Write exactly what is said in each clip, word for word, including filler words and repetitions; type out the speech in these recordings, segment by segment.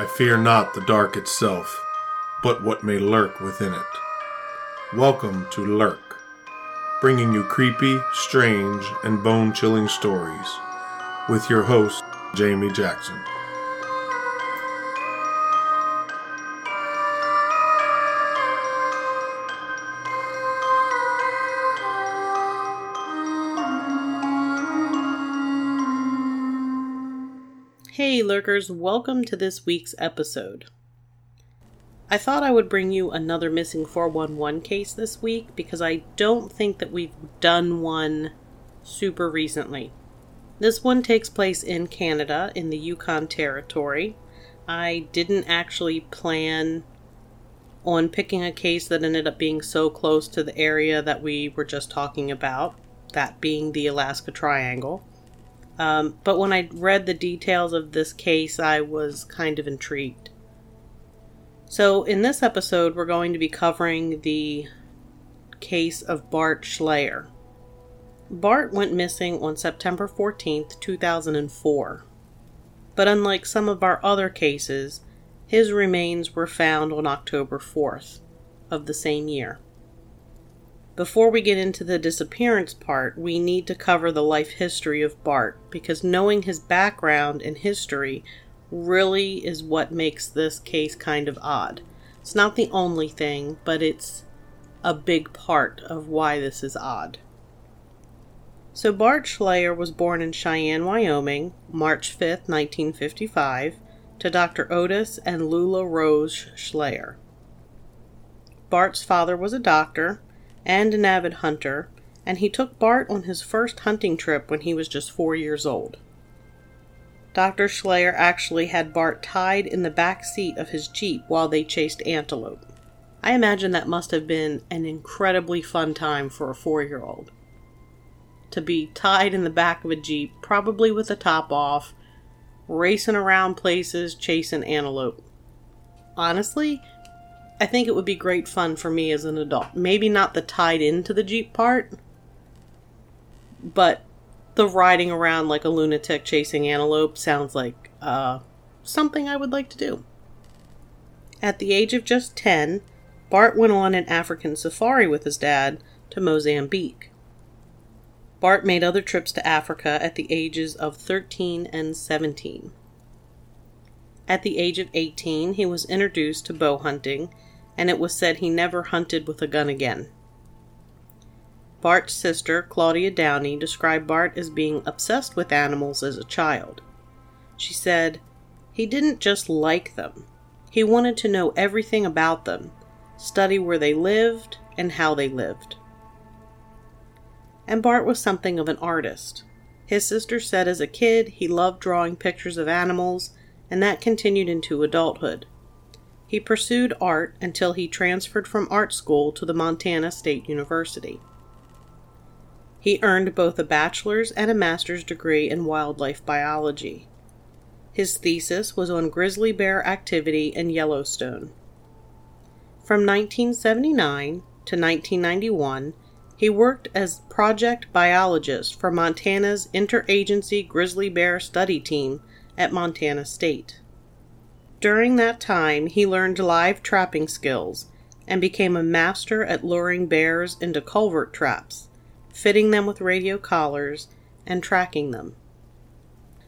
I fear not the dark itself, but what may lurk within it. Welcome to Lurk, bringing you creepy, strange, and bone-chilling stories, with your host, Jamie Jackson. Hey Lurkers, welcome to this week's episode. I thought I would bring you another Missing four one one case this week because I don't think that we've done one super recently. This one takes place in Canada, in the Yukon Territory. I didn't actually plan on picking a case that ended up being so close to the area that we were just talking about, that being the Alaska Triangle. Um, but when I read the details of this case, I was kind of intrigued. So in this episode, we're going to be covering the case of Bart Schleyer. Bart went missing on September fourteenth, two thousand four. But unlike some of our other cases, his remains were found on October fourth of the same year. Before we get into the disappearance part, we need to cover the life history of Bart, because knowing his background and history really is what makes this case kind of odd. It's not the only thing, but it's a big part of why this is odd. So Bart Schleyer was born in Cheyenne, Wyoming, March fifth, nineteen fifty-five, to Doctor Otis and Lula Rose Schleyer. Bart's father was a doctor and an avid hunter, and he took Bart on his first hunting trip when he was just four years old. Doctor Schleyer actually had Bart tied in the back seat of his Jeep while they chased antelope. I imagine that must have been an incredibly fun time for a four-year-old. To be tied in the back of a Jeep, probably with the top off, racing around places, chasing antelope. Honestly, I think it would be great fun for me as an adult. Maybe not the tied into the Jeep part, but the riding around like a lunatic chasing antelope sounds like uh, something I would like to do. At the age of just ten, Bart went on an African safari with his dad to Mozambique. Bart made other trips to Africa at the ages of thirteen and seventeen. At the age of eighteen, he was introduced to bow hunting, and it was said he never hunted with a gun again. Bart's sister, Claudia Downey, described Bart as being obsessed with animals as a child. She said, "He didn't just like them. He wanted to know everything about them, study where they lived and how they lived." And Bart was something of an artist. His sister said as a kid he loved drawing pictures of animals, and that continued into adulthood. He pursued art until he transferred from art school to the Montana State University. He earned both a bachelor's and a master's degree in wildlife biology. His thesis was on grizzly bear activity in Yellowstone. From nineteen seventy-nine to nineteen ninety-one, he worked as project biologist for Montana's Interagency Grizzly Bear Study Team at Montana State. During that time, he learned live trapping skills and became a master at luring bears into culvert traps, fitting them with radio collars, and tracking them.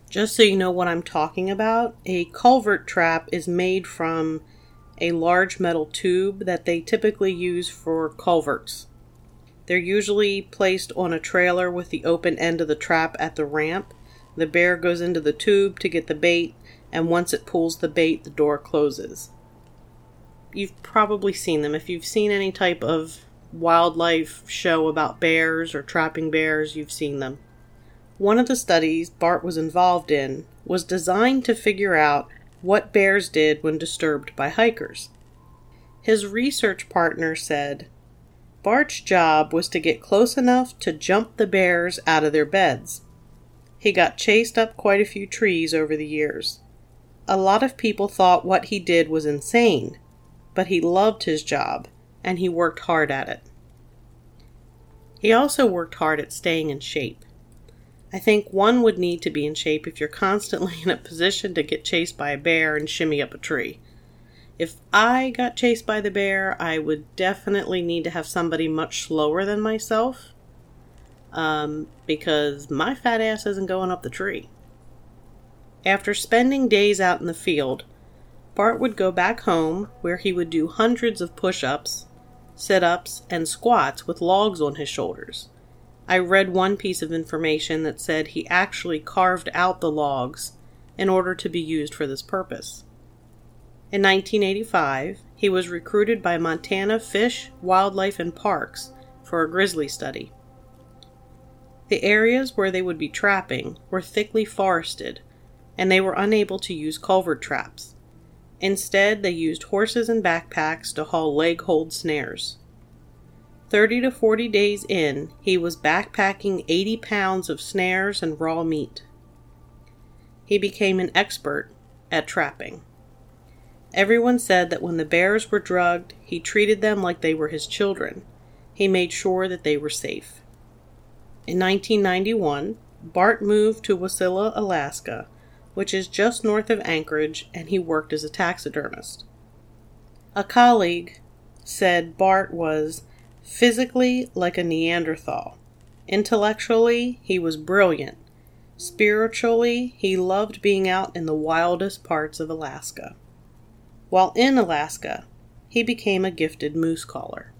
Just so you know what I'm talking about, a culvert trap is made from a large metal tube that they typically use for culverts. They're usually placed on a trailer with the open end of the trap at the ramp. The bear goes into the tube to get the bait, and once it pulls the bait, the door closes. You've probably seen them. If you've seen any type of wildlife show about bears or trapping bears, you've seen them. One of the studies Bart was involved in was designed to figure out what bears did when disturbed by hikers. His research partner said, "Bart's job was to get close enough to jump the bears out of their beds. He got chased up quite a few trees over the years. A lot of people thought what he did was insane, but he loved his job, and he worked hard at it." He also worked hard at staying in shape. I think one would need to be in shape if you're constantly in a position to get chased by a bear and shimmy up a tree. If I got chased by the bear, I would definitely need to have somebody much slower than myself, um, because my fat ass isn't going up the tree. After spending days out in the field, Bart would go back home where he would do hundreds of push-ups, sit-ups, and squats with logs on his shoulders. I read one piece of information that said he actually carved out the logs in order to be used for this purpose. In nineteen eighty-five, he was recruited by Montana Fish, Wildlife, and Parks for a grizzly study. The areas where they would be trapping were thickly forested, and they were unable to use culvert traps. Instead, they used horses and backpacks to haul leg-hold snares. thirty to forty days in, he was backpacking eighty pounds of snares and raw meat. He became an expert at trapping. Everyone said that when the bears were drugged, he treated them like they were his children. He made sure that they were safe. In nineteen ninety-one, Bart moved to Wasilla, Alaska, which is just north of Anchorage, and he worked as a taxidermist. A colleague said Bart was physically like a Neanderthal. Intellectually, he was brilliant. Spiritually, he loved being out in the wildest parts of Alaska. While in Alaska, he became a gifted moose caller.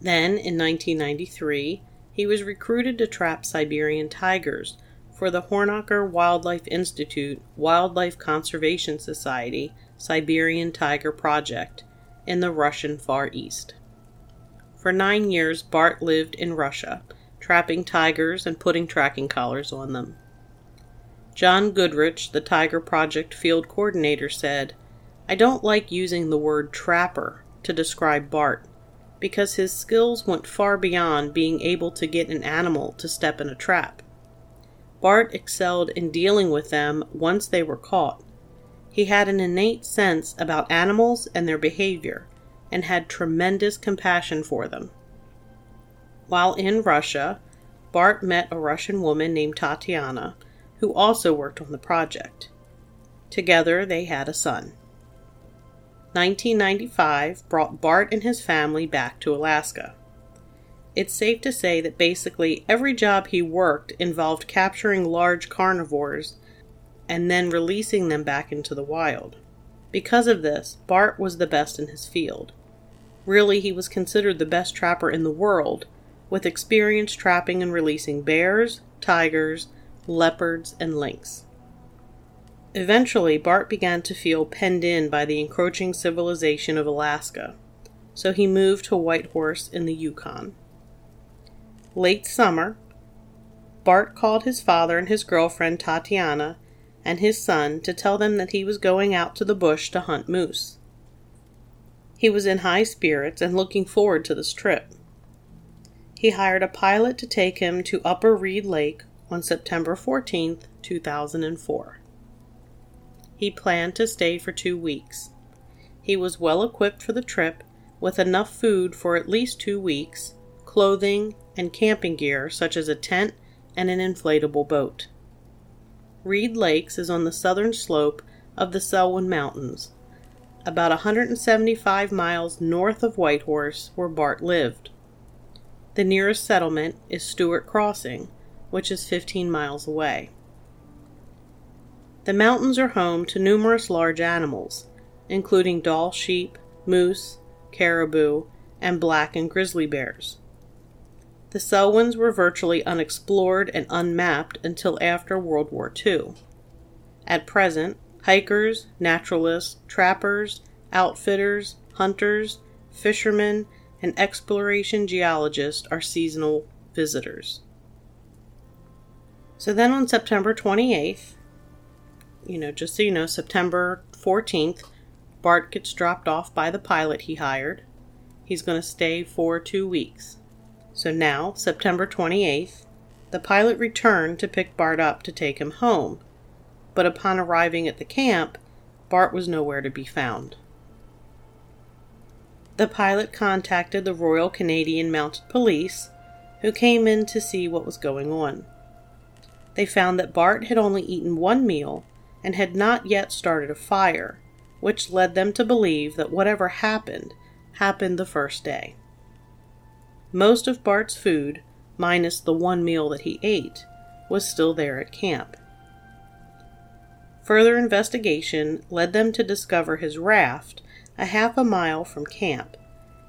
Then, in nineteen ninety-three, he was recruited to trap Siberian tigers for the Hornocker Wildlife Institute, Wildlife Conservation Society, Siberian Tiger Project in the Russian Far East. For nine years, Bart lived in Russia, trapping tigers and putting tracking collars on them. John Goodrich, the Tiger Project field coordinator, said, "I don't like using the word trapper to describe Bart, because his skills went far beyond being able to get an animal to step in a trap. Bart excelled in dealing with them once they were caught. He had an innate sense about animals and their behavior, and had tremendous compassion for them." While in Russia, Bart met a Russian woman named Tatiana, who also worked on the project. Together, they had a son. nineteen ninety-five brought Bart and his family back to Alaska. It's safe to say that basically every job he worked involved capturing large carnivores and then releasing them back into the wild. Because of this, Bart was the best in his field. Really, he was considered the best trapper in the world, with experience trapping and releasing bears, tigers, leopards, and lynx. Eventually, Bart began to feel penned in by the encroaching civilization of Alaska, so he moved to Whitehorse in the Yukon. Late summer, Bart called his father and his girlfriend Tatiana and his son to tell them that he was going out to the bush to hunt moose. He was in high spirits and looking forward to this trip. He hired a pilot to take him to Upper Reed Lake on September fourteenth, two thousand four. He planned to stay for two weeks. He was well equipped for the trip with enough food for at least two weeks, clothing, and camping gear such as a tent and an inflatable boat. Reed Lakes is on the southern slope of the Selwyn Mountains, about one hundred seventy-five miles north of Whitehorse, where Bart lived. The nearest settlement is Stewart Crossing, which is fifteen miles away. The mountains are home to numerous large animals, including Dall sheep, moose, caribou, and black and grizzly bears. The Selwyns were virtually unexplored and unmapped until after World War Two. At present, hikers, naturalists, trappers, outfitters, hunters, fishermen, and exploration geologists are seasonal visitors. So then on September twenty-eighth, you know, just so you know, September fourteenth, Bart gets dropped off by the pilot he hired. He's going to stay for two weeks. So now, September twenty-eighth, the pilot returned to pick Bart up to take him home, but upon arriving at the camp, Bart was nowhere to be found. The pilot contacted the Royal Canadian Mounted Police, who came in to see what was going on. they found that Bart had only eaten one meal and had not yet started a fire, which led them to believe that whatever happened, happened the first day. Most of Bart's food, minus the one meal that he ate, was still there at camp. Further investigation led them to discover his raft a half a mile from camp,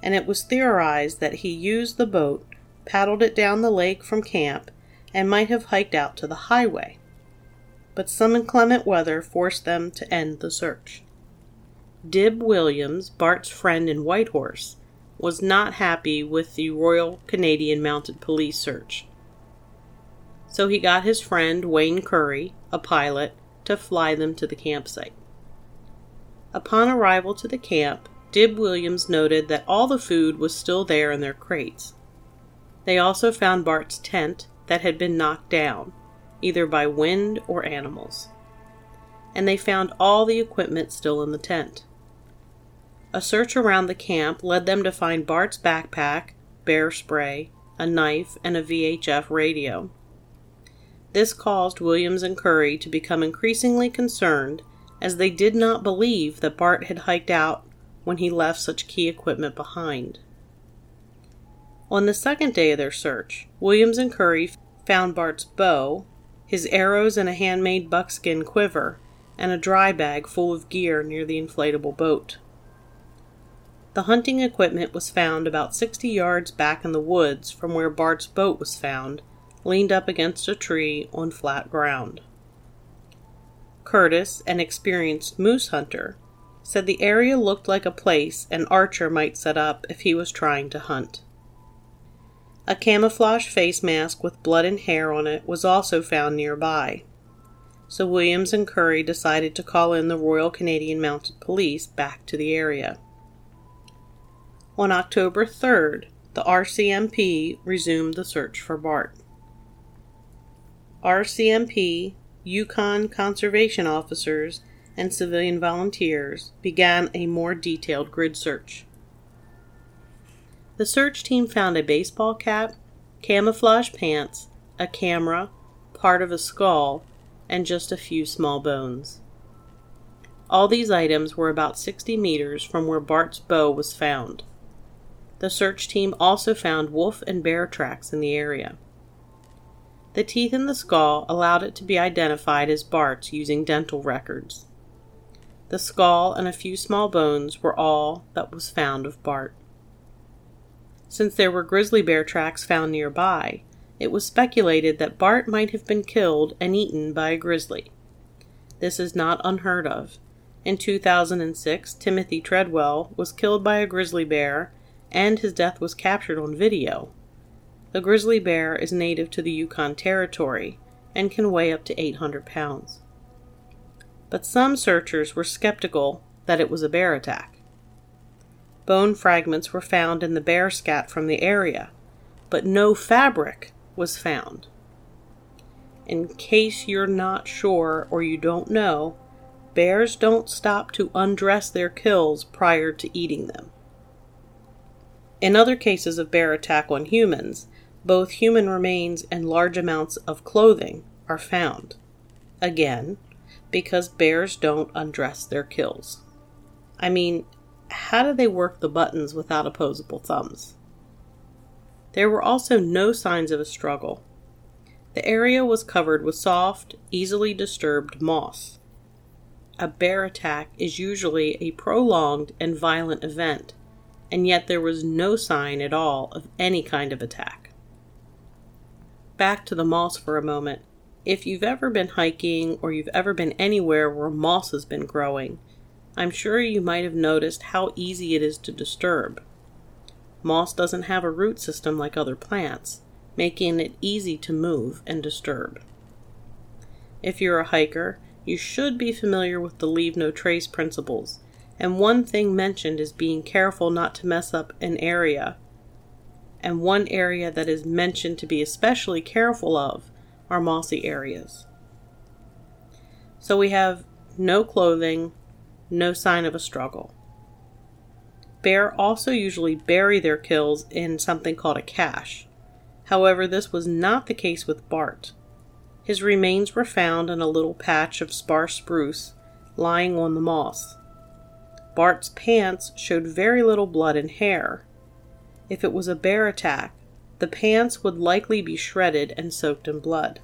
and it was theorized that he used the boat, paddled it down the lake from camp, and might have hiked out to the highway. But some inclement weather forced them to end the search. Dib Williams, Bart's friend in Whitehorse, was not happy with the Royal Canadian Mounted Police search. So he got his friend Wayne Curry, a pilot, to fly them to the campsite. Upon arrival to the camp, Dib Williams noted that all the food was still there in their crates. They also found Bart's tent that had been knocked down, either by wind or animals. And they found all the equipment still in the tent. A search around the camp led them to find Bart's backpack, bear spray, a knife, and a V H F radio. This caused Williams and Curry to become increasingly concerned, as they did not believe that Bart had hiked out when he left such key equipment behind. On the second day of their search, Williams and Curry found Bart's bow, his arrows in a handmade buckskin quiver, and a dry bag full of gear near the inflatable boat. The hunting equipment was found about sixty yards back in the woods from where Bart's boat was found, leaned up against a tree on flat ground. Curtis, an experienced moose hunter, said the area looked like a place an archer might set up if he was trying to hunt. A camouflage face mask with blood and hair on it was also found nearby, so Williams and Curry decided to call in the Royal Canadian Mounted Police back to the area. On October third, the R C M P resumed the search for Bart. R C M P, Yukon Conservation officers, and civilian volunteers began a more detailed grid search. The search team found a baseball cap, camouflage pants, a camera, part of a skull, and just a few small bones. All these items were about sixty meters from where Bart's bow was found. The search team also found wolf and bear tracks in the area. The teeth in the skull allowed it to be identified as Bart's using dental records. The skull and a few small bones were all that was found of Bart. Since there were grizzly bear tracks found nearby, it was speculated that Bart might have been killed and eaten by a grizzly. This is not unheard of. In two thousand six, Timothy Treadwell was killed by a grizzly bear, and his death was captured on video. The grizzly bear is native to the Yukon Territory and can weigh up to eight hundred pounds. But some searchers were skeptical that it was a bear attack. Bone fragments were found in the bear scat from the area, but no fabric was found. In case you're not sure or you don't know, bears don't stop to undress their kills prior to eating them. In other cases of bear attack on humans, both human remains and large amounts of clothing are found. Again, because bears don't undress their kills. I mean, how do they work the buttons without opposable thumbs? There were also no signs of a struggle. The area was covered with soft, easily disturbed moss. A bear attack is usually a prolonged and violent event, and yet there was no sign at all of any kind of attack. Back to the moss for a moment. If you've ever been hiking or you've ever been anywhere where moss has been growing, I'm sure you might have noticed how easy it is to disturb. Moss doesn't have a root system like other plants, making it easy to move and disturb. If you're a hiker, you should be familiar with the leave no trace principles, and one thing mentioned is being careful not to mess up an area. And one area that is mentioned to be especially careful of are mossy areas. So we have no clothing, no sign of a struggle. Bear also usually bury their kills in something called a cache. However, this was not the case with Bart. His remains were found in a little patch of sparse spruce, lying on the moss. Bart's pants showed very little blood and hair. If it was a bear attack, the pants would likely be shredded and soaked in blood.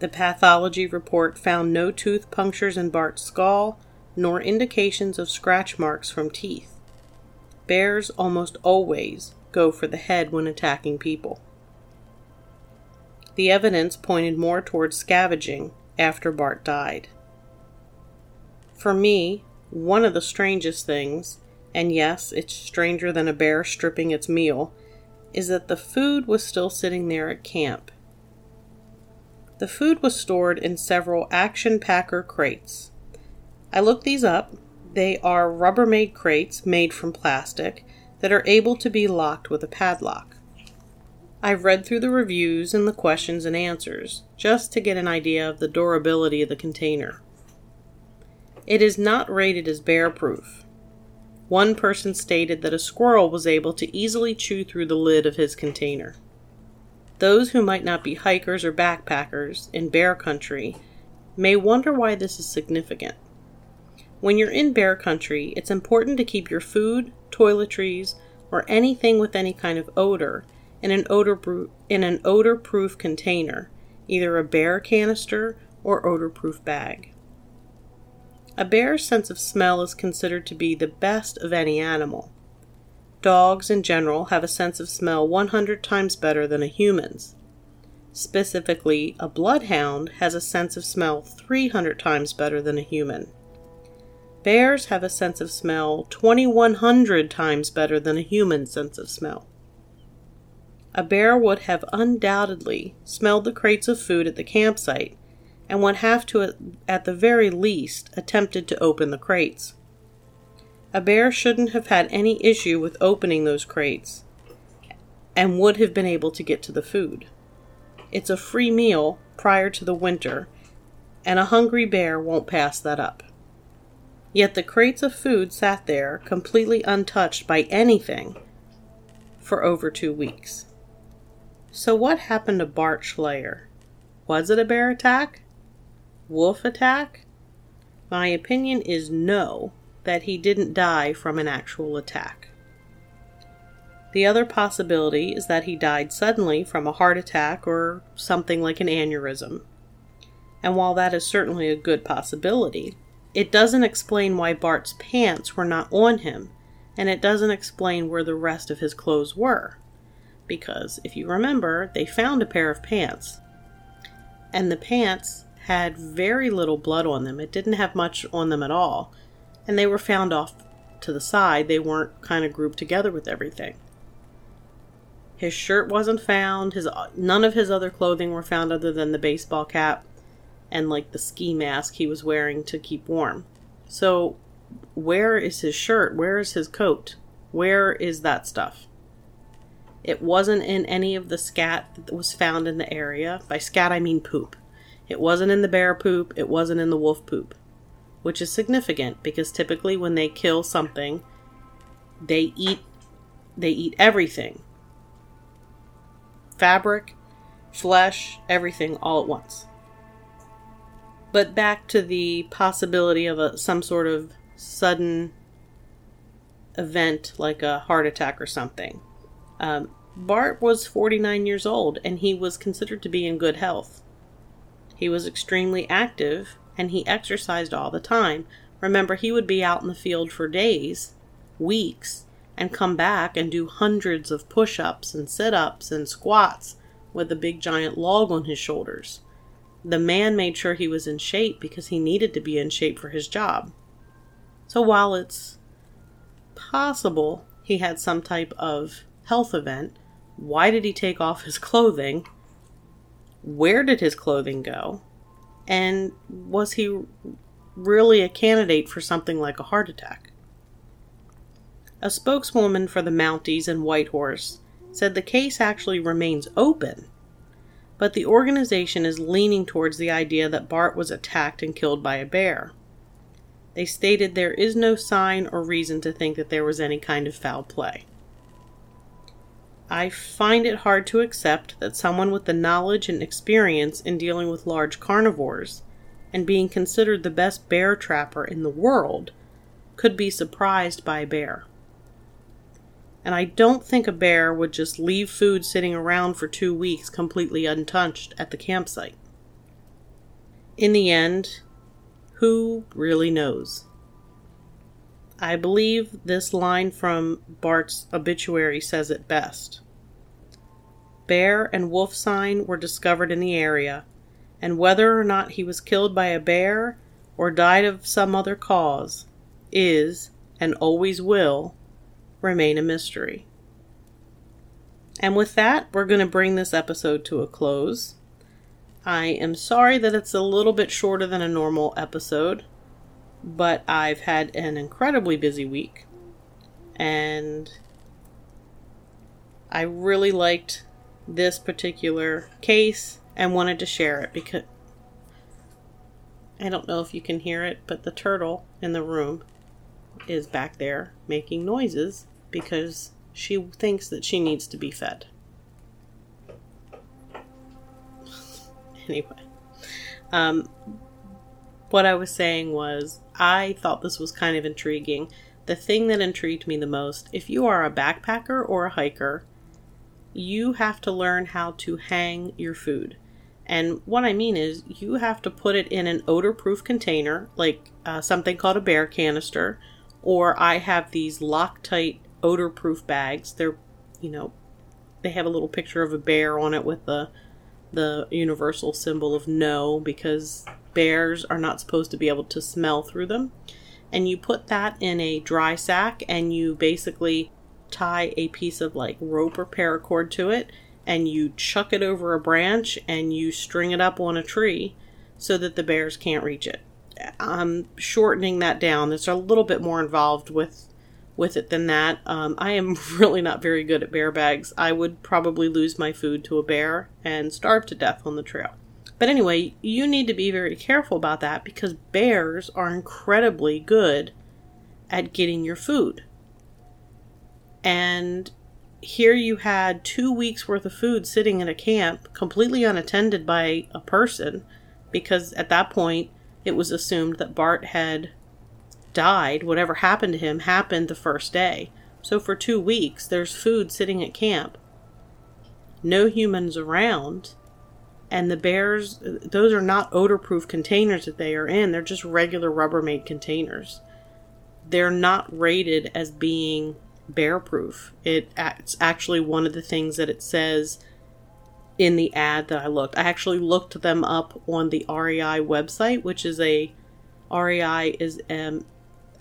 The pathology report found no tooth punctures in Bart's skull, nor indications of scratch marks from teeth. Bears almost always go for the head when attacking people. The evidence pointed more towards scavenging after Bart died. For me, one of the strangest things, and yes, it's stranger than a bear stripping its meal, is that the food was still sitting there at camp. The food was stored in several Action Packer crates. I looked these up. They are Rubbermaid crates made from plastic that are able to be locked with a padlock. I've read through the reviews and the questions and answers, just to get an idea of the durability of the container. It is not rated as bear-proof. One person stated that a squirrel was able to easily chew through the lid of his container. Those who might not be hikers or backpackers in bear country may wonder why this is significant. When you're in bear country, it's important to keep your food, toiletries, or anything with any kind of odor in an odor bro- in an odor-proof container, either a bear canister or odor-proof bag. A bear's sense of smell is considered to be the best of any animal. Dogs in general have a sense of smell one hundred times better than a human's. Specifically, a bloodhound has a sense of smell three hundred times better than a human. Bears have a sense of smell twenty-one hundred times better than a human's sense of smell. A bear would have undoubtedly smelled the crates of food at the campsite and would have to, at the very least, attempted to open the crates. A bear shouldn't have had any issue with opening those crates and would have been able to get to the food. It's a free meal prior to the winter, and a hungry bear won't pass that up. Yet the crates of food sat there, completely untouched by anything, for over two weeks. So what happened to Bart Schleyer? Was it a bear attack? Wolf attack? My opinion is no, that he didn't die from an actual attack. The other possibility is that he died suddenly from a heart attack or something like an aneurysm. And while that is certainly a good possibility, it doesn't explain why Bart's pants were not on him, and it doesn't explain where the rest of his clothes were. Because, if you remember, they found a pair of pants. And the pants had very little blood on them. It didn't have much on them at all. And they were found off to the side. They weren't kind of grouped together with everything. His shirt wasn't found. His none of his other clothing were found other than the baseball cap and like the ski mask he was wearing to keep warm. So where is his shirt? Where is his coat? Where is that stuff? It wasn't in any of the scat that was found in the area. By scat, I mean poop. It wasn't in the bear poop. It wasn't in the wolf poop, which is significant because typically when they kill something, they eat, they eat everything. Fabric, flesh, everything all at once. But back to the possibility of a, some sort of sudden event like a heart attack or something. Um, Bart was forty-nine years old and he was considered to be in good health. He was extremely active and he exercised all the time. Remember, he would be out in the field for days, weeks, and come back and do hundreds of push-ups and sit-ups and squats with a big giant log on his shoulders. The man made sure he was in shape because he needed to be in shape for his job. So while it's possible he had some type of health event, why did he take off his clothing? Where did his clothing go? And was he really a candidate for something like a heart attack? A spokeswoman for the Mounties in Whitehorse said the case actually remains open, but the organization is leaning towards the idea that Bart was attacked and killed by a bear. They stated there is no sign or reason to think that there was any kind of foul play. I find it hard to accept that someone with the knowledge and experience in dealing with large carnivores and being considered the best bear trapper in the world could be surprised by a bear. And I don't think a bear would just leave food sitting around for two weeks completely untouched at the campsite. In the end, who really knows? I believe this line from Bart's obituary says it best. Bear and wolf sign were discovered in the area, and whether or not he was killed by a bear or died of some other cause is, and always will, remain a mystery. And with that, we're going to bring this episode to a close. I am sorry that it's a little bit shorter than a normal episode, but I've had an incredibly busy week, and I really liked this particular case and wanted to share it because I don't know if you can hear it, but the turtle in the room is back there making noises because she thinks that she needs to be fed. Anyway, um, what I was saying was I thought this was kind of intriguing. The thing that intrigued me the most, if you are a backpacker or a hiker, you have to learn how to hang your food. And what I mean is you have to put it in an odor-proof container, like uh, something called a bear canister, or I have these Loctite odor-proof bags. They're, you know, they have a little picture of a bear on it with the the universal symbol of no, because bears are not supposed to be able to smell through them. And you put that in a dry sack and you basically tie a piece of like rope or paracord to it and you chuck it over a branch and you string it up on a tree so that the bears can't reach it. I'm shortening that down. It's a little bit more involved with with it than that. Um, I am really not very good at bear bags. I would probably lose my food to a bear and starve to death on the trail. But anyway, you need to be very careful about that because bears are incredibly good at getting your food. And here you had two weeks worth of food sitting in a camp completely unattended by a person because at that point it was assumed that Bart had died. Whatever happened to him happened the first day. So for two weeks, there's food sitting at camp. No humans around. And the bears, those are not odor-proof containers that they are in. They're just regular Rubbermaid containers. They're not rated as being bear-proof. It, it's actually one of the things that it says in the ad that I looked. I actually looked them up on the R E I website, which is a... R E I is an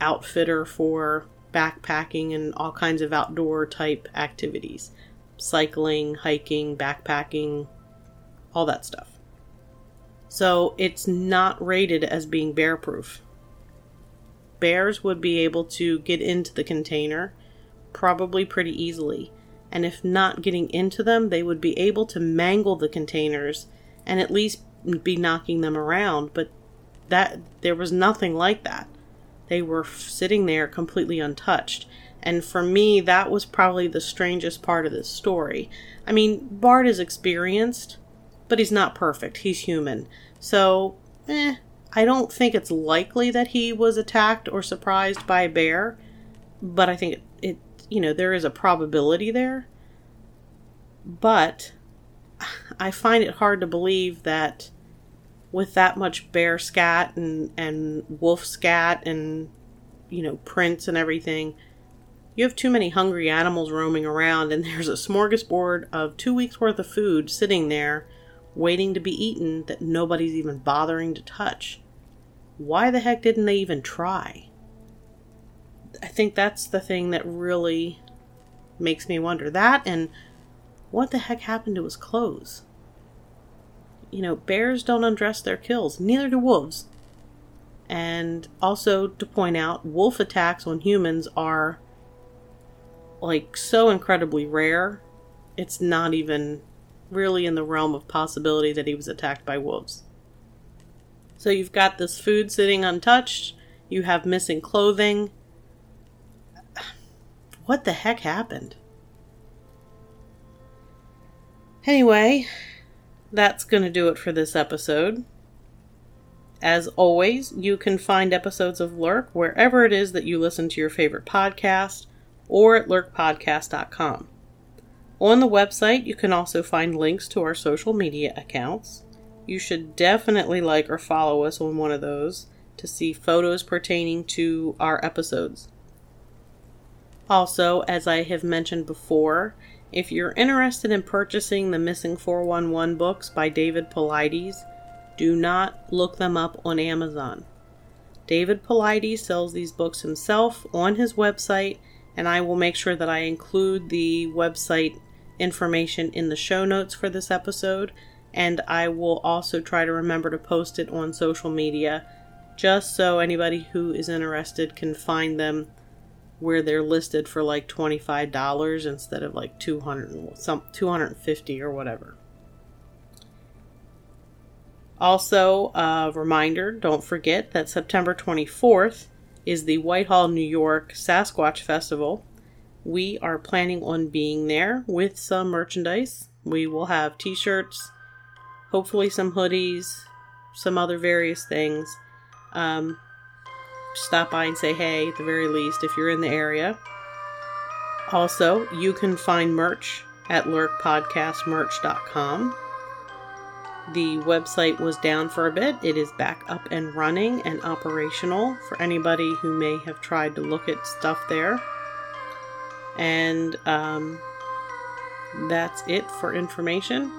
outfitter for backpacking and all kinds of outdoor type activities. Cycling, hiking, backpacking, all that stuff. So it's not rated as being bear proof. Bears would be able to get into the container probably pretty easily. And if not getting into them, they would be able to mangle the containers and at least be knocking them around. But that there was nothing like that. They were f- sitting there completely untouched. And for me, that was probably the strangest part of this story. I mean, Bart is experienced, but he's not perfect. He's human. So, eh, I don't think it's likely that he was attacked or surprised by a bear, but I think it, it you know, there is a probability there. But I find it hard to believe that with that much bear scat and, and wolf scat and, you know, prints and everything, you have too many hungry animals roaming around and there's a smorgasbord of two weeks worth of food sitting there waiting to be eaten that nobody's even bothering to touch. Why the heck didn't they even try? I think that's the thing that really makes me wonder. That and what the heck happened to his clothes? You know, bears don't undress their kills. Neither do wolves. And also to point out, wolf attacks on humans are like so incredibly rare. It's not even really in the realm of possibility that he was attacked by wolves. So you've got this food sitting untouched. You have missing clothing. What the heck happened? Anyway, that's going to do it for this episode. As always, you can find episodes of Lurk wherever it is that you listen to your favorite podcast or at lurk podcast dot com. On the website, you can also find links to our social media accounts. You should definitely like or follow us on one of those to see photos pertaining to our episodes. Also, as I have mentioned before, if you're interested in purchasing the Missing four one one books by David Polites, do not look them up on Amazon. David Polites sells these books himself on his website, and I will make sure that I include the website information in the show notes for this episode, and I will also try to remember to post it on social media, just so anybody who is interested can find them where they're listed for like twenty-five dollars instead of like two hundred, some two hundred fifty or whatever. Also, a reminder, don't forget that September twenty-fourth is the Whitehall, New York Sasquatch Festival. We are planning on being there with some merchandise. We will have t-shirts, hopefully some hoodies, some other various things. Um, stop by and say hey at the very least if you're in the area. Also, you can find merch at lurk podcast merch dot com. The website was down for a bit. It is back up and running and operational for anybody who may have tried to look at stuff there. And um, that's it for information.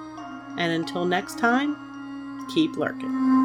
And until next time, keep lurking.